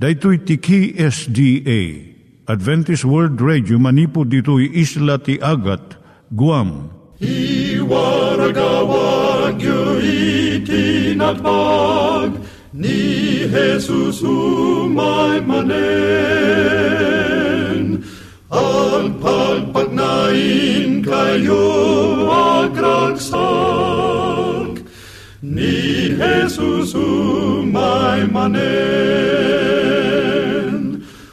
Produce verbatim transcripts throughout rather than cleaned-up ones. Daito'y Tiki S D A Adventist World Radio manipod dito'y isla ti Agat, Guam. I waragawag yu itinatpag ni Jesus umay manen. Ang pagpagnain kayo agkansak ni Jesus umay manen.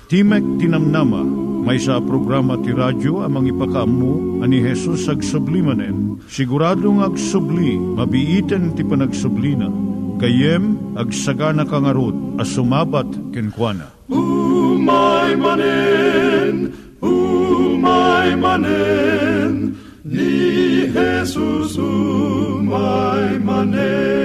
Timek Ti Namnama, may sa programa ti radyo amang ipakaammo ani Jesus agsublimanen. Siguradong agsubli, mabiiten ti panagsublina. Kayem agsagana kangarot a sumabat kenkwana. Umay manen, umay manen, ni Jesus umay manen.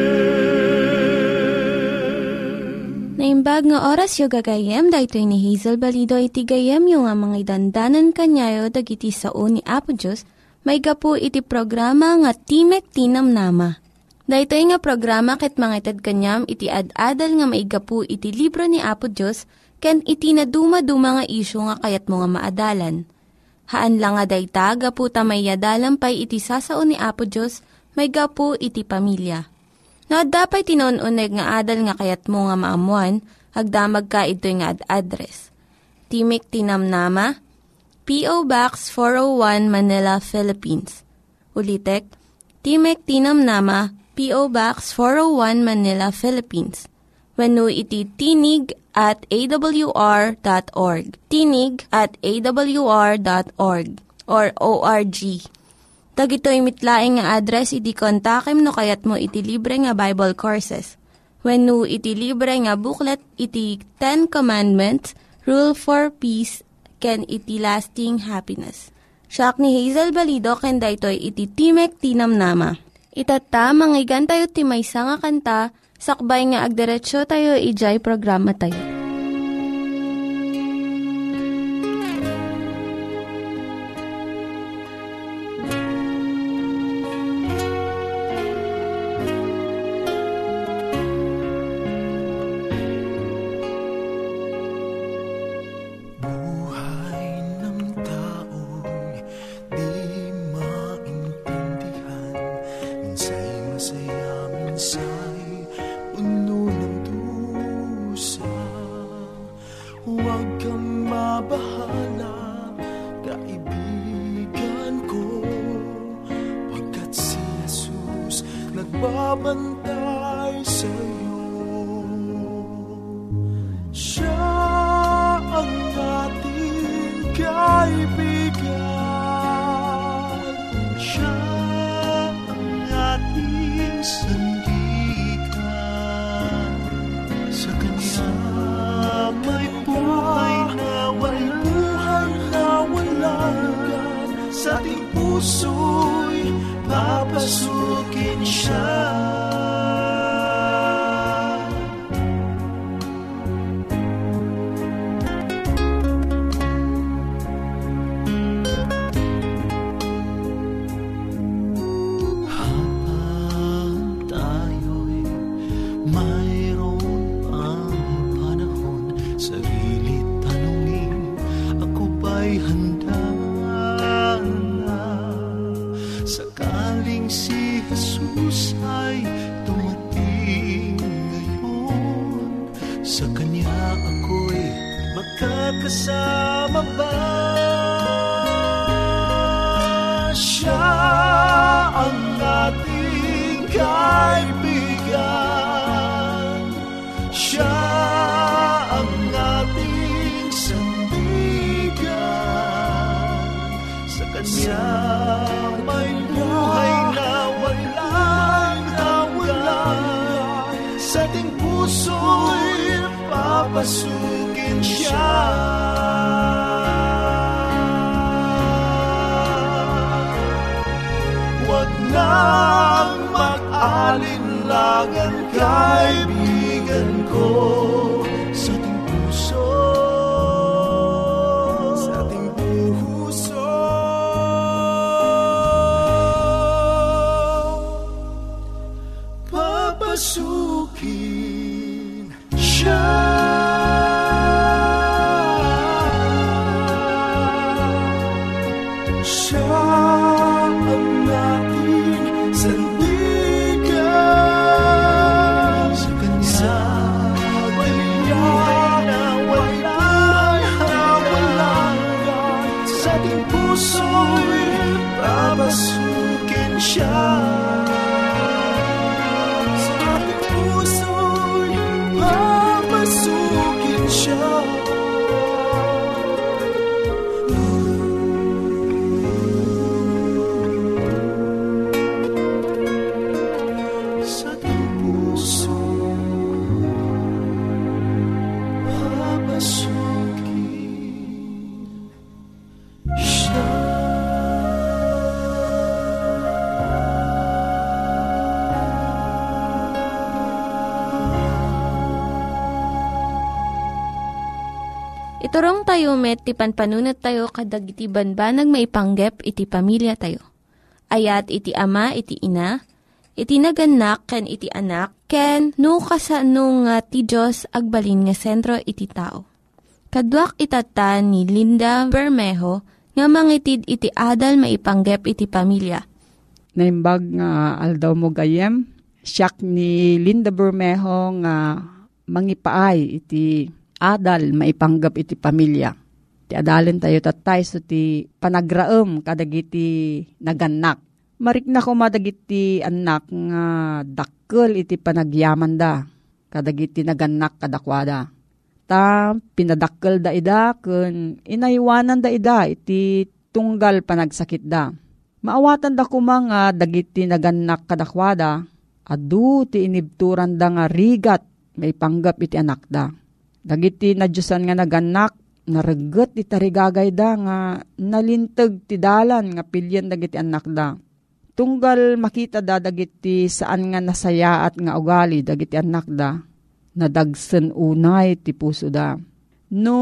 Naimbag nga oras yung gagayem, dahito ni Hazel Balido iti gagayem yung nga mga dandanan kanyayo dag iti sao ni Apo Diyos, may gapu iti programa nga Timek Ti Namnama. Dahito nga programa ket mangited kanyam iti ad-adal nga may gapu iti libro ni Apo Diyos, ken iti na dumaduma nga isyo nga kayat mga maadalan. Haan lang nga dayta, gapu tamay yadalampay iti sao ni Apo Diyos, may gapu iti pamilya. No, dapat tinon-uneg nga adal nga kayat mo nga maamuan, agdamag ka ito nga ad-address. Timek Ti Namnama, P O. Box four oh one Manila, Philippines. Ulitek, Timek Ti Namnama, P O. Box four oh one Manila, Philippines. Wenno iti tinig at a w r dot org. Tinig at a w r dot org or O R G. Tag ito'y mitlaing nga address, iti kontakem no kayat mo iti libre nga Bible Courses. Wenno iti libre nga booklet, iti Ten Commandments, Rule for Peace, ken iti Lasting Happiness. Siak ni Hazel Balido, ken daytoy iti Timek Ti Namnama. Itata, manggigan tayo timaysa nga kanta, sakbay nga agderetsyo tayo, ijay programa tayo. Pasukin siya. Iturong tayo met, ti panpanunat tayo kadag iti banbanag maipanggep iti pamilya tayo. Ayat iti ama, iti ina, iti naganak, ken iti anak, ken no kasano nga ti Diyos agbalin nga sentro iti tao. Kaduak itatan ni Linda Bermejo nga mangitid iti adal maipanggep iti pamilya. Naimbag nga aldaw mo gayem, siyak ni Linda Bermejo nga mangipaay iti adal maipanggap iti pamilya. Ti adalin tayo tatay so ti panagraem kadagiti naganak. Marikna ko madagiti anak nga dakkel iti panagyaman da. Kadagiti naganak kadakwada. Ta pinadakkel da ida kun inaiwanan da ida iti tunggal panagsakit da. Maawatan da kuma nga dagiti naganak kadakwada adu ti inibturan da nga rigat maipanggap iti anak da. Dagiti na Diyosan nga naganak, naragat iti tarigagay da nga nalintag ti dalan nga pilyan dagiti anak da. Tunggal makita da dagiti saan nga nasaya at nga ugali dagiti anak da. Nadagsen unay ti puso da. No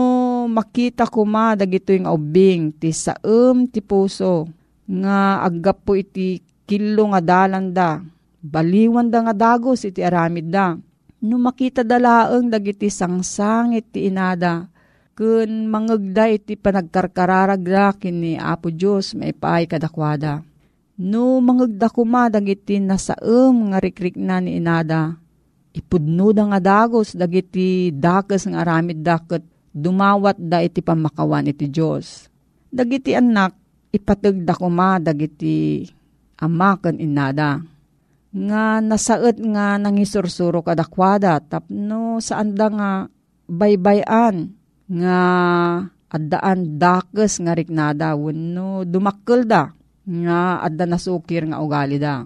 makita kuma dagito yung ubing ti saem ti puso nga aggapo iti kilo nga dalan da. Baliwan da nga dagos iti aramid da. No makita dalaang dagiti sangsang iti inada, kun mangegda iti panagkarkararag da kini Apo Diyos maipay kadakwada. No mangegda kuma dagiti nasaem nga rikrik na ni inada, ipudno da nga dagos dagiti dakes nga aramid da ket dumawat da iti pamakawan iti Diyos. Dagiti anak ipateg da kuma dagiti ama ken inada. Nga nasaet nga nangisursuro kadakwada tapno saanda nga baybayan nga addaan dakes nga riknada wenno dumakkel da nga adda nasukir nga ugali da.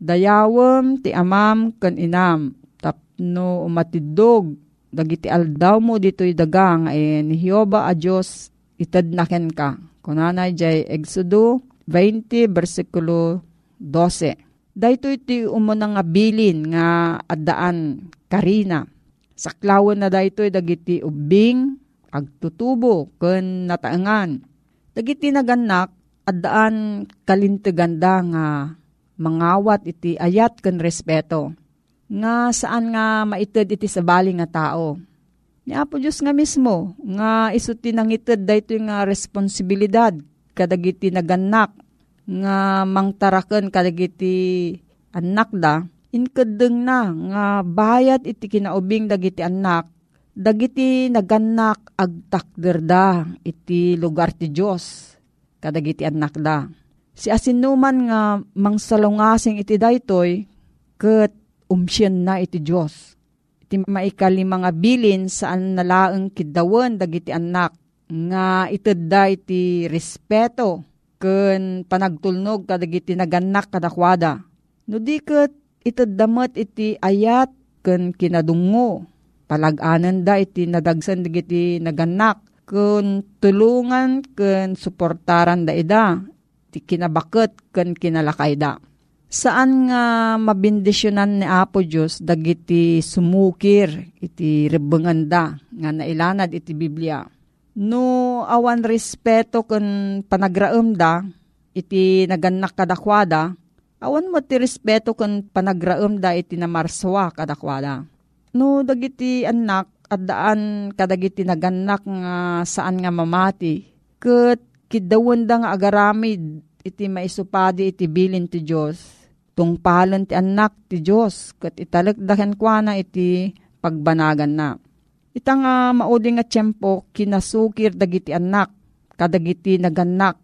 Dayawem ti amam ken inam tapno umatiddog dagiti aldaw mo ditoy daga nga eh, ni Jehova a Dios itadnaken ka. Kunanay jay Exodo twenty bersikulo twelve. Daito'y iti umunang nga bilin nga addaan karina. Saklawan na daito'y dagiti ubing, agtutubo, ken nataangan. Dagiti naganak, addaan kalinteganda nga mangawat iti ayat ken respeto. Nga saan nga maited iti sabali nga tao. Ni Apo Dios nga mismo, nga isu ti nangited daito'y nga responsibilidad kadagiti naganak. Nga mangtaraken kadagiti anak da, inkadeng na nga bayat iti kinaubing dagiti anak, dagiti naganak agtakder da iti lugar ti Dios kadagiti anak da. Si asinuman nga mangsalungasing iti daytoy ket umsyen na iti Dios. Iti maikalima nga bilin saan nalaeng kiddawen dagiti anak nga itedda iti respeto ken panagtulnog kadagiti naganak kadakwada. No diket iteddamet iti ayat ken kinadungo. Palaganen da iti nadagsen dagiti naganak ken tulungan ken suportaran da ida ti kinabaket ken kinalakay da. Saan nga mabindisyonan ni Apo Dios dagiti sumukir iti rebbengan da nga nailanad iti Biblia. No awan respeto ken panagraem da iti naganak kadakwada, awan mo ti respeto ken panagraem da iti namarswa kadakwada. No dagiti anak addaan kadagiti naganak nga saan nga mamati ket kiddawen da nga agaramid iti maisupadi iti bilin ti Dios. Tungpalen ti anak ti Dios ket italekdaken kuana iti pagbanagan na. Ita nga mauding nga tiyempo kinasukir dagiti anak, kadagiti naganak,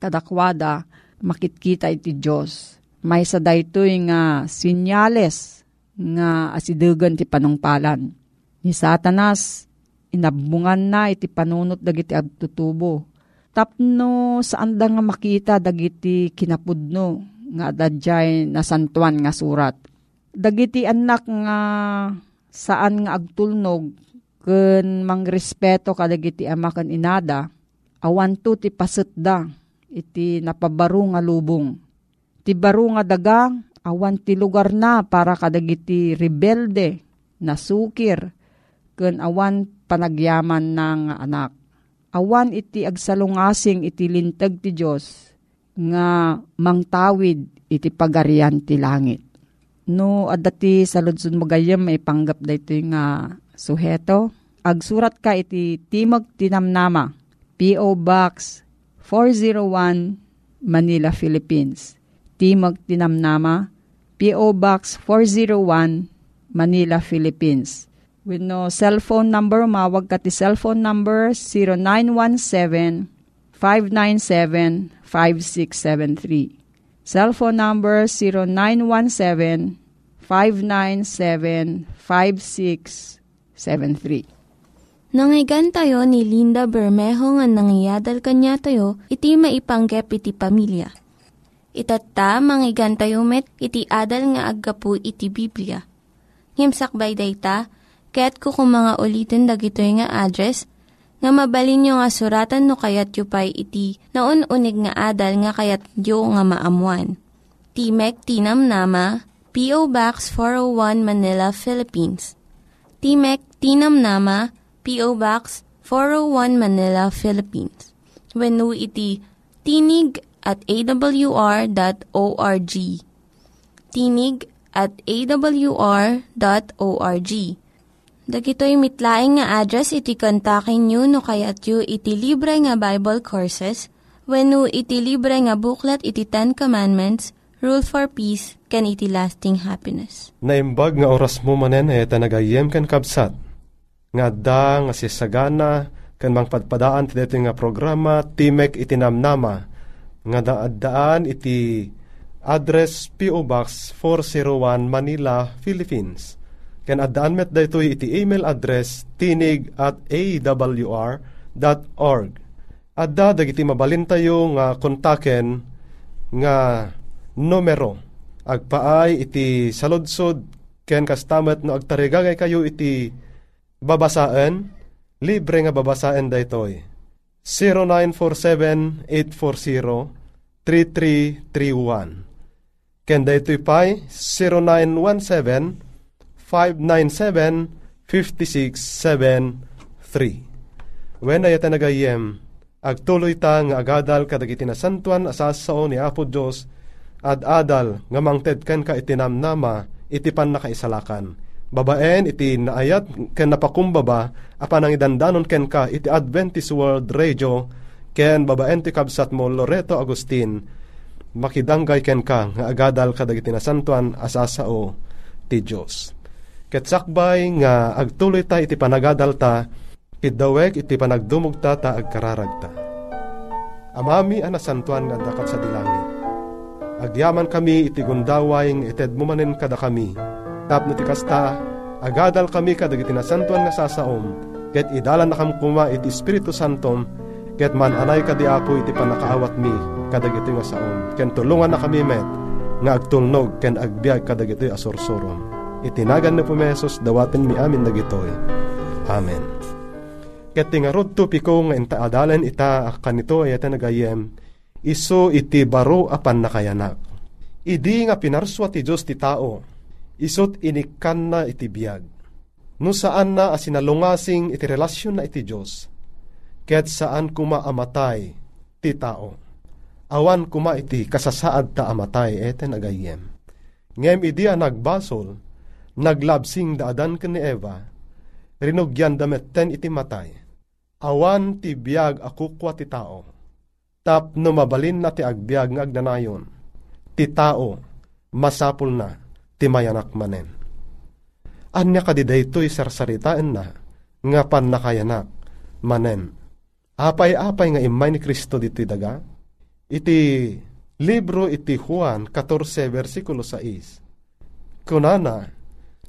kadakwada, makitkita iti Diyos. May sa daytoy nga sinyales nga asidugan ti panungpalan. Ni Satanas, inabungan na iti panunot dagiti agtutubo. Tapno saan da nga makita dagiti kinapudno nga dadyay nasantuan nga surat. Dagiti anak nga saan nga agtulnog, ken mangrespeto kadagiti amaken inada, awanto ti pasutda iti napabaro nga lubong. Ti baro nga daga awan ti lugar na para kadagiti rebelde, nasukir, ken awan panagyaman ng anak. Awan iti agsalungasing iti lintag ti Diyos nga mangtawid iti pagarian ti langit. No adati sa Lodson Magayam ay panggap da ito yung uh, suheto. Agsurat ka iti Timek Ti Namnama, P O. Box four oh one, Manila, Philippines. Timek Ti Namnama, P O. Box four oh one, Manila, Philippines. With no cellphone number, mawag ka ti cellphone number zero nine one seven, five nine seven, five six seven three. Cellphone number zero nine one seven, five nine seven, five six seven three. Nangyigan tayo ni Linda Bermejo nga nangyadal kanya tayo, iti maipanggep iti pamilya. Itata, mangyigan tayo met, iti adal nga aggapu iti Biblia. Ngimsakbay dayta, kaya't kukumanga ulitin dagito nga address, nga mabalin nyo nga suratan no kayat yu pa'y iti na un-unig nga adal nga kayat yu nga maamuan. Timek Ti Namnama, P O. Box four oh one, Manila, Philippines. Timek Ti Namnama, P O. Box four oh one, Manila, Philippines. Wenno iti tinig at a w r dot org. Tinig at a w r dot org. Dagitoy mitlaing nga address iti kontakin nyo no kayat yu iti libre nga Bible Courses wenno iti libre nga buklat iti Ten Commandments, Rule for Peace, ken iti Lasting Happiness. Naimbag nga oras mo manen e tanagayem ken kabsat. Nga da nga sisagana ken mangpadpadaan ti dating nga programa Timek Iti Namnama nga daan iti address P O. Box four oh one, Manila, Philippines. Ken addaan met daytoy iti email address tinig at a w r dot org. Adda dagiti mabalin tayo nga kontaken nga numero. Agpaay iti saludsod ken kastamet no agtarigagay kayo iti babasaan, libre nga babasaan daytoy. zero nine four seven, eight four zero, three three three one. Ken daytoy pay zero nine one seven, five nine seven, five six seven three. When ay tanagayem, agtuloy ta nga agadal kadag itinasantuan asasao ni Apo Diyos at adal nga mangtedken ka itinamnama iti pannakaisalakan. Babaen iti naayat ken napakumbaba apan ang idandanon ken ka iti Adventist World Radio ken babaen ti kabsat mo Loreto Agustin makidanggay ken ka nga agadal kadag itinasantuan asasao ti Diyos. Ketsakbay nga agtuloy ta iti panagadal ta, pidawek iti panagdumog ta ta agkararag ta. Amami anasantuan nga dakat sa dilangit. Agyaman kami iti gundaway nga itedmumanen kada kami. Tapno ti kasta, agadal kami kadag iti nasantuan nga sasaom, ket idalan na kam kuma iti Espiritu Santom, ket mananay kadi Apo iti panakaawat mi kadag iti nga saom. Ken tulungan na kami met, nga agtulnog ken agbiag kadag iti asorsorom. Itinagan na po mesos, dawatin mi amin dagitoy. Amen. Katingarod to piko nga intaadalan ita kanito ay nagayem, iso iti baro apan nakayanak. Idi nga pinarswa ti Diyos ti tao, isot inikan na iti biyag. No saan na asinalungasing iti relasyon na iti Diyos, ket saan kuma amatay ti tao. Awan kuma iti kasasaad ta amatay, ay nagayem. Ngem idi ang nagbasol, naglabsing daadan ken ni Eva, rinugyan dametten iti matay. Awan ti biyag akukwa ti tao, tapno mabalin na ti agbiag nga agnanayon. Ti tao, masapul na, ti mayanak manen. Anya kadidaytoy sarsaritaan na, nga pannakayanak manen. Apay-apay nga imay ni Kristo diti daga, iti libro iti Juan fourteen versikulo six. Kunana,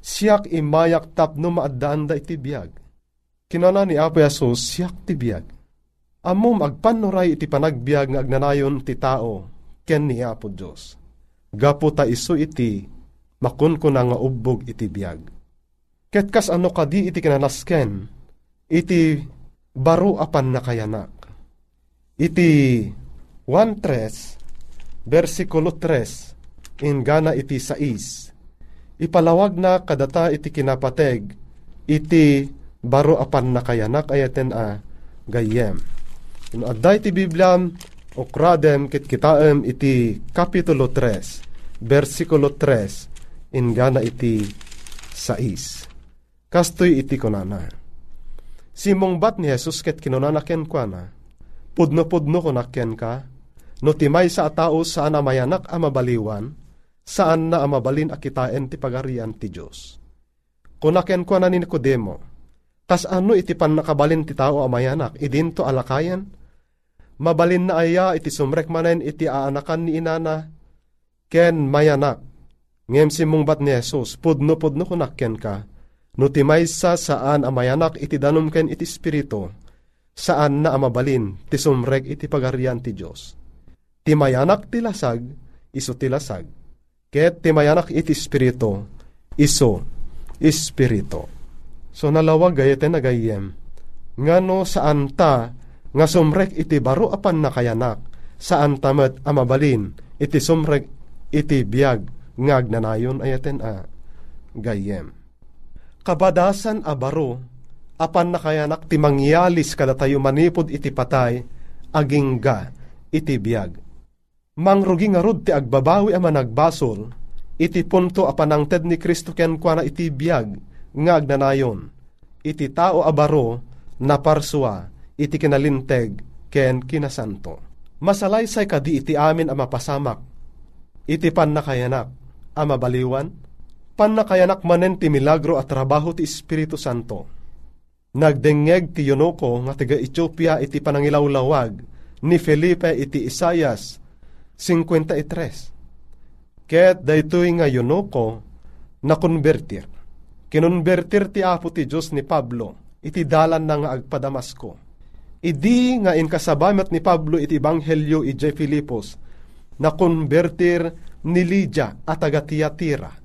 siyak imayak tapno maadaan da iti biyag. Kinana ni Apo Yesus, siyak ti biyag. Amom agpanuray iti panagbiag nga agnanayon ti tao, ken ni Apo Diyos. Gapo ta isu iti, makunko na nga ubbog iti biyag. Ketkas ano kadi iti kinanasken, iti baro apan nakayanak. Iti one three, versikulo three, ingana iti sais. Ipalawag na kadata iti kinapateg, iti baro apan nakayanak ayaten a gayem. Inadda iti Bibliam, okradem kitkitaem iti kapitulo three, versikulo three, ingana iti sais. Kastoy iti konana. Simong bat ni Jesus ket kinunanaken kwa na, pudno-pudno kunaken ka, no timay sa atao saan amayanak amabaliwan, saan na amabalin akitaen ti pagarian ti Diyos. Kunaken kwa na ni Nicodemo, kas ano itipan nakabalin ti tao amayanak, idinto alakayan, mabalin na aya iti sumrek manen iti aanakan ni inana, ken mayanak, ngem simong bat ni Jesus, pudno-pudno kunaken ka, no timay sa saan amayanak iti danumken iti Espiritu, saan na amabalin ti sumreg iti pagarian ti Diyos. Timayanak ti lasag, iso ti lasag. Ket timayanak iti Espiritu, iso Espiritu. So nalawag gayete nagayem, ngano saan ta nga sumreg iti baro apan nakayanak, saan tamet amabalin iti sumreg iti biyag ngagnanayon ayaten a gayem. Kabadasan abaro, apan nakayanak ti mangyalis kada tayo manipod iti patay, aging ga iti biyag. Mangruging arod ti agbabawi ama nagbasol, iti punto apanang ted ni Kristo kenkwana iti biyag, nga agnanayon, iti tao abaro, naparsua, iti kinalinteg, ken kinasanto. Masalaysay kadi iti amin ama pasamak, iti pan nakayanak, ama baliwan, panakayanak manen ti milagro at trabaho ti Espiritu Santo. Nagdengeg ti Yonoko nga tiga Ethiopia iti panangilawlawag ni Felipe iti Isayas fifty-three. Ket daytoy nga Yonoko nakonvertir. Kinonvertir ti Apo ti Dios ni Pablo iti dalan na nga agpadamasko. Idi nga inkasabamet ni Pablo iti Ebanghelyo iti Filipos nakonvertir ni Lydia at taga Tiatira.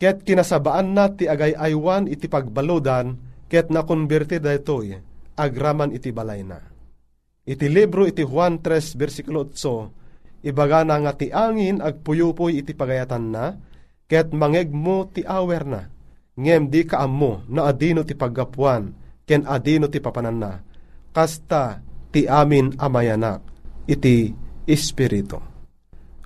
Ket kinasabaan na ti agay aywan iti pagbalodan, ket nakonverti daytoy agraman iti balay na. Iti libro iti Juan three, versikulo eight, ibaga na nga ti angin agpuyupoy iti pagayatan na, ket mangegmo ti awer na, ngem di kaammo na adino ti paggapuan, ken adino ti papanan na, kasta ti amin amayanak, iti Espiritu.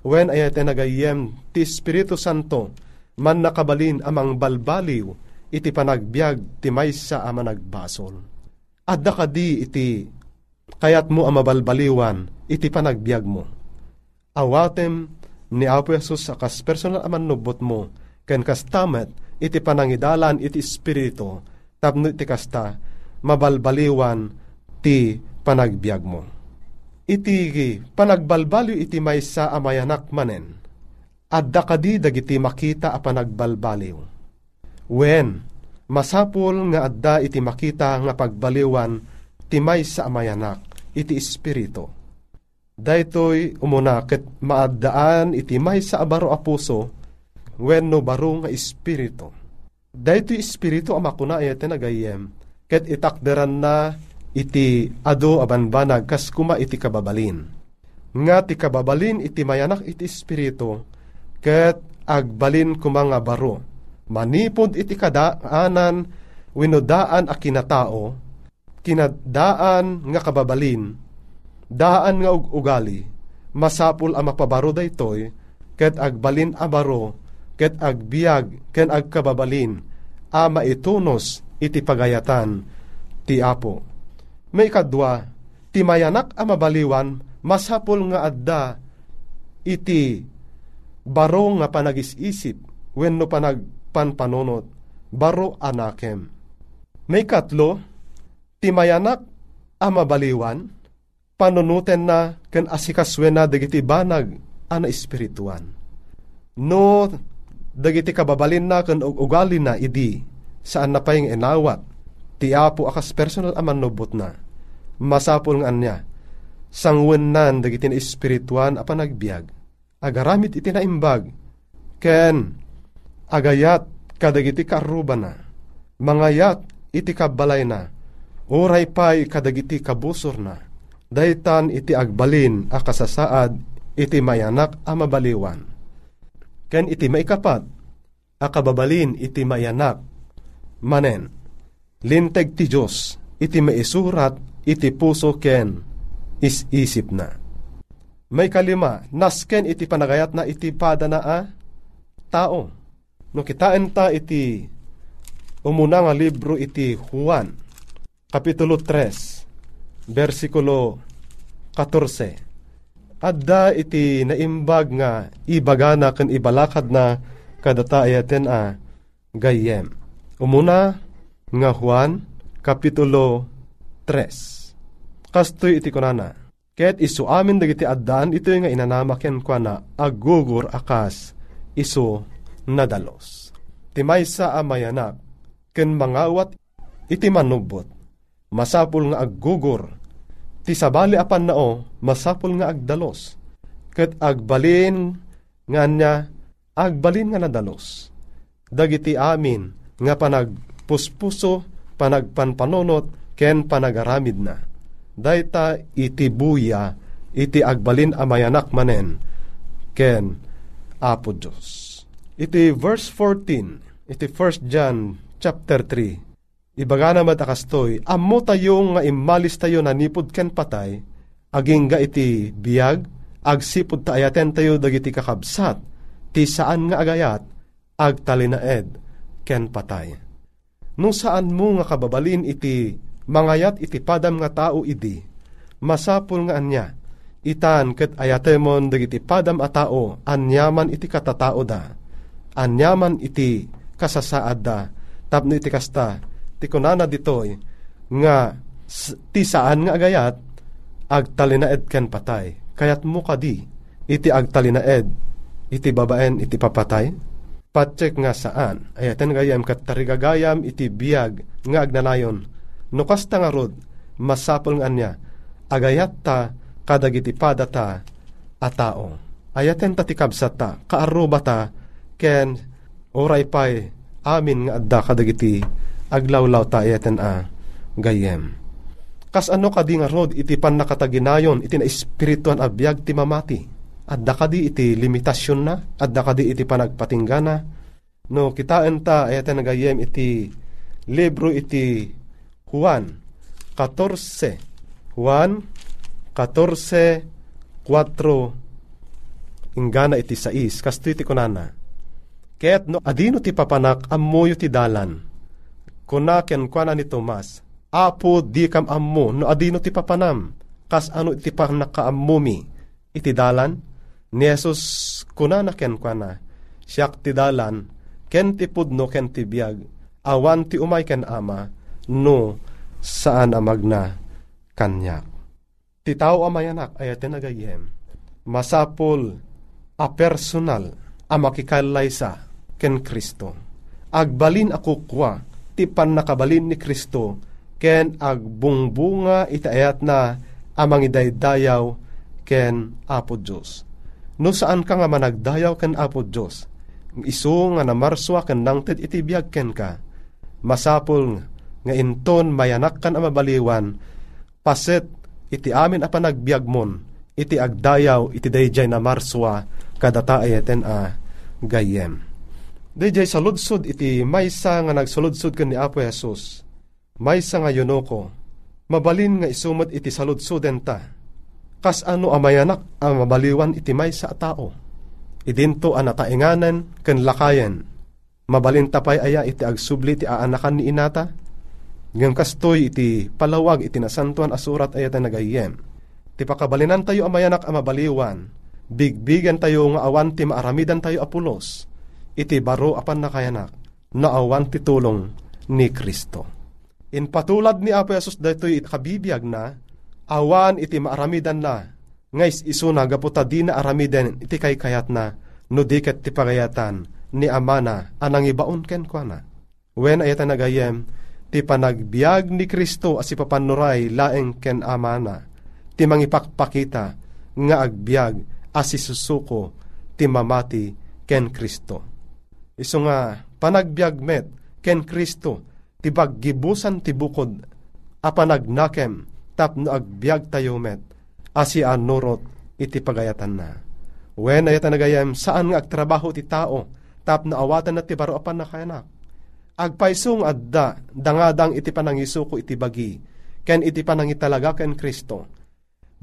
Wen ayaten agayem ti Espiritu Santo, man nakabalin amang balbaliw, iti panagbiag ti maysa ama nagbasol. Adda kadi iti kayat mo ama balbaliwan, iti panagbiag mo. Awatem ni Apo Jesus sa kas personal aman nubot mo, ken kastamet iti panangidalan iti Espiritu, tapno iti kasta mabalbaliwan ti panagbiag mo. Iti panagbalbaliw iti maysa amayanak manen. Adda kadi dagiti makita a panagbalbaliw. Wen, masapul nga adda iti makita nga pagbaliwan, timay sa amayanak, iti Espiritu. Daytoy umuna ket maaddaan iti may sa abaro a puso, wen no baro nga Espiritu. Daytoy Espiritu amakuna ayaten agayem, ket itakderan na iti ado abanbanag kas kuma iti kababalin. Nga ti kababalin iti mayanak iti Espiritu, ket agbalin kumanga baro, manipod iti kadaanan, winodaan a kinatao, kinadaan nga kababalin, daan nga ugali, masapul a mapabaro daytoy, ket agbalin a baro, ket agbiag, ken agkababalin, a maitunos iti pagayatan ti Apo. May kadwa, ti mayanak a mabaliwan, masapul nga adda iti baro nga panagis-isip, wenno panagpanpanonot, baro anakem. May katlo, timayanak amabaliwan, panunuten na ken asikaswena dagiti banag ana espirituan. No, dagiti kababalin na ken ugali na idi, saan na payeng enawat, ti Apo akas personal aman nobot na, masapol nga anya, sangwen nan dagiti na espirituan apan nagbiag. Agaramit iti naimbag, ken agayat kadagiti karuba na, mangayat iti kabalay na, Uray pa'y kadagiti kabusor na, daytan iti agbalin a kasasaad, iti mayanak a mabaliwan. Ken iti maikapat, a kababalin iti mayanak, manen, linteg ti Diyos, iti maisurat, iti puso ken, isisip na. May kalima, nasken iti panagayat na iti padana a tao. No kitaan ta iti umunang libro iti Juan, Kapitulo three, versikulo fourteen. Adda iti naimbag nga ibagana ken ibalakad na kadatayaten a gayem. Umuna nga Juan, Kapitulo three. Kastoy iti kunana. Ket isu amin dagiti addaan ito nga inanamaken kuna agugur akas isu nadalos. Timaysa a mayanak ken mangawat iti manubot. Masapul nga aggugur, ti sabali apan nao, masapul nga agdalos, ket agbalin nga nya, agbalin nga nadalos. Dagiti amin, nga panagpuspuso, panagpanpanonot, ken panagaramid na. Dayta iti buya, iti agbalin amayanak manen, ken Apo Diyos. Iti verse fourteen, iti First John chapter three, ibagana matakastoy, ammo tayo nga imalis tayo nanipod ken patay, aging ga iti biyag, agsipod taayaten tayo dagiti kakabsat, ti saan nga agayat, agtalinaed ken patay. Nung saan mo nga kababalin iti mangayat iti padam nga tao idi, masapul nga anya, itan ket ayatemon dagiti padam a tao, anyaman iti katatao da, anyaman iti kasasaad da, tapno iti kasta, ti kunana ditoy, nga ti saan nga agayat, agtalinaed ken patay. Kayat mo kadi, iti agtalinaed, iti babaen, iti papatay. Patsek nga saan, ayaten gayam katarigagayam, iti biyag, nga agnanayon. Nukasta nga rod, masapol nga anya, agayat ta, kadagitipada ta, a tao. Ayaten tatikabsat ta, kaaruba ta, ken oray pa'y amin nga adda kadagiti, aglawlaw ta ayaten a gayem. Kas ano kadi nga rod iti pan nakataginayon iti na espirituan a biyag ti mamati. Adda kadi iti limitasyon na, adda kadi iti panagpatinggana. No kitaan ta ayaten a gayem iti libro iti Juan fourteen. Juan fourteen four ingana iti sais kasto iti kunana. Ket no adino ti papanak ammoyo ti dalan. Kuna ken kuana ni Tomas, Apo di kam ammo, no adino ti papanam, kas ano iti panakaamumi, iti dalan, ni Jesus kuna na ken kuana, siak ti dalan, ken ti pudno ken ti biyag, awan ti umay ken ama, no saan amag na kanyak. Ti tao amayanak, ayaten agayem, masapol, a personal, a makikalaysa, ken Kristo. Agbalin ako kwa, ti panakabalin ni Kristo, ken agbungbunga itaayat na amang idaydayaw ken Apo Diyos. No saan ka nga managdayaw ken Apo Diyos, isu nga namarswa ken nangted itibiyag ken ka, masapol nga inton mayanak kan amabaliwan, paset iti amin apa nagbiagmon, iti agdayaw, iti dayjay namarswa, kadataayeten a gayem. Dayjay saludsod iti maysa nga nagsaludsod ken ni Apo Jesus. Maysa nga yunoko, mabalin nga isumot iti saludsoden ta. Kas ano amayanak ang mabaliwan iti maysa a tao. Idinto a natainganen ken lakayen. Mabalin tapay aya iti agsubli ti aanakan ni inata. Ngem kastoy iti palawag iti nasantuan a surat ayaten nagayem. Ti pakabalinan tayo amayanak ang mabaliwan. Bigbigan tayo nga awan ti maaramidan tayo a pulos. Iti baro apan nakayanak, naawan ti tulong ni Kristo. In patulad ni Apo Jesus daytoy itkabibiyag na, awan iti maaramidan na, ngais isuna gaputa di na aramiden iti kaykayat na, no diket ti pagayatan ni amana, anang ibaon ken kuana. Wen ayatan nagayem, ti panagbiag ni Kristo as ipapanuray laeng ken amana, ti mangipakpakita, nga agbiag as isusuko, ti mamati ken Kristo. Isu nga panagbiagmet ken Kristo ti baggibusan ti bukod apanagnakem, tapno agbyag tayo met, asian norot, iti pagayatan na. Wen ayatan nagayam, saan nga agtrabaho ti tao, tapno awatan na ti baro apan nakayanak. Agpaisong adda, dangadang iti panangisuko iti bagi, ken iti panangitalaga ken Kristo.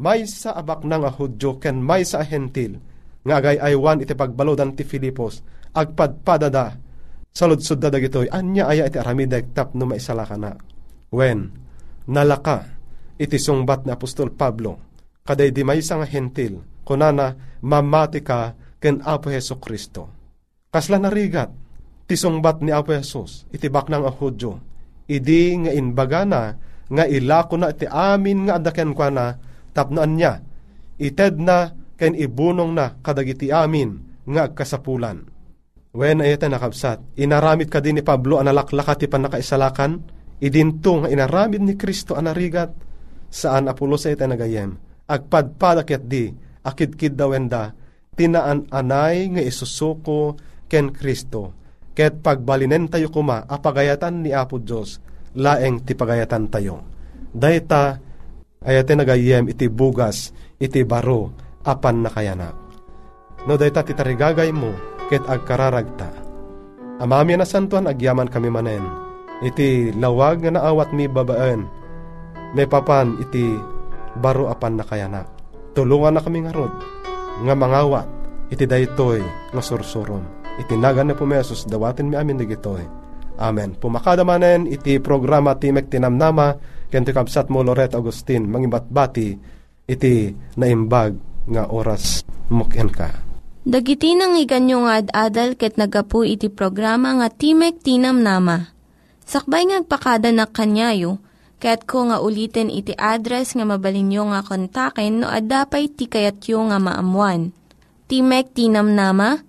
May sa abak na nga Hudyo, ken may sa hentil, nga agay aywan iti pagbalodan ti Filipos, agpadpadada, saludsud da dagitoy, anya aya iti aramidek tapno maisalaka na. Wen, nalaka, iti sungbat na Apostol Pablo, kaday di may isang hentil, kunana, mamati ka, ken Apo Heso Kristo. Kasla narigat, ti sungbat ni Apo Jesus, iti bakna nga Hudyo, idi nga inbaga na, nga ilako na iti amin nga adaken kwa na, tapnoan niya, ited na, ken ibunong na, kadagiti amin, nga agkasapulan. Wen ayata nakabsat, inaramid ka din ni Pablo analaklaka ti panakaisalakan, idinto nga inaramid ni Kristo anarigat, saan apulos ay tanagayem, agpadpadak yat di, akidkid dawenda, tinaan anay nga isusuko ken Kristo, ket pagbalinen tayo kuma, apagayatan ni Apo Diyos, laeng tipagayatan tayo. Dayta, ay tanagayem, iti bugas, iti baro, apan nakayanak. No dayta titarigagay mo, ket agkararagta. Amami na santuan, agyaman kami manen, iti lawag nga naawat mi babaan, may papan iti baro apan nakayanak. Tulungan na kami nga rod, nga mangawat, iti daytoy nga sursuron. Itinagan na po may Jesus, dawatin mi amin digitoy. Amen. Pumakadamanen iti programa Timek Ti Namnama, ken ti kabsat mo Loreto Agustin, mangibatbati iti naimbag nga oras muken ka. Dagiti nangyiganyo nga ad-adal ket nagapu iti programa nga Timek Ti Namnama. Sakbay ngagpakada na kanyayo, kaya't ko nga ulitin iti address nga mabalinyo nga kontaken no addapay tikayatyo nga maamuan. Timek Ti Namnama,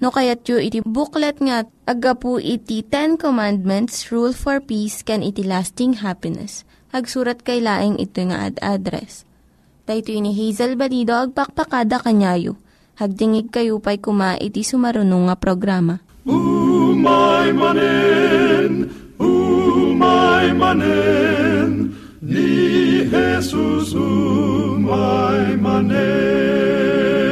no kayatyo iti booklet nga agapu iti Ten Commandments, Rule for Peace, can iti Lasting Happiness. Agsurat kay laing ito nga ad-address. Daytoy ni Hazel Balido, agpakpakada kanyayo. Hagdingig kayo pa'y kuma iti sumarunong nga programa. Umay manen, umay manen, ni Jesus, umay manen.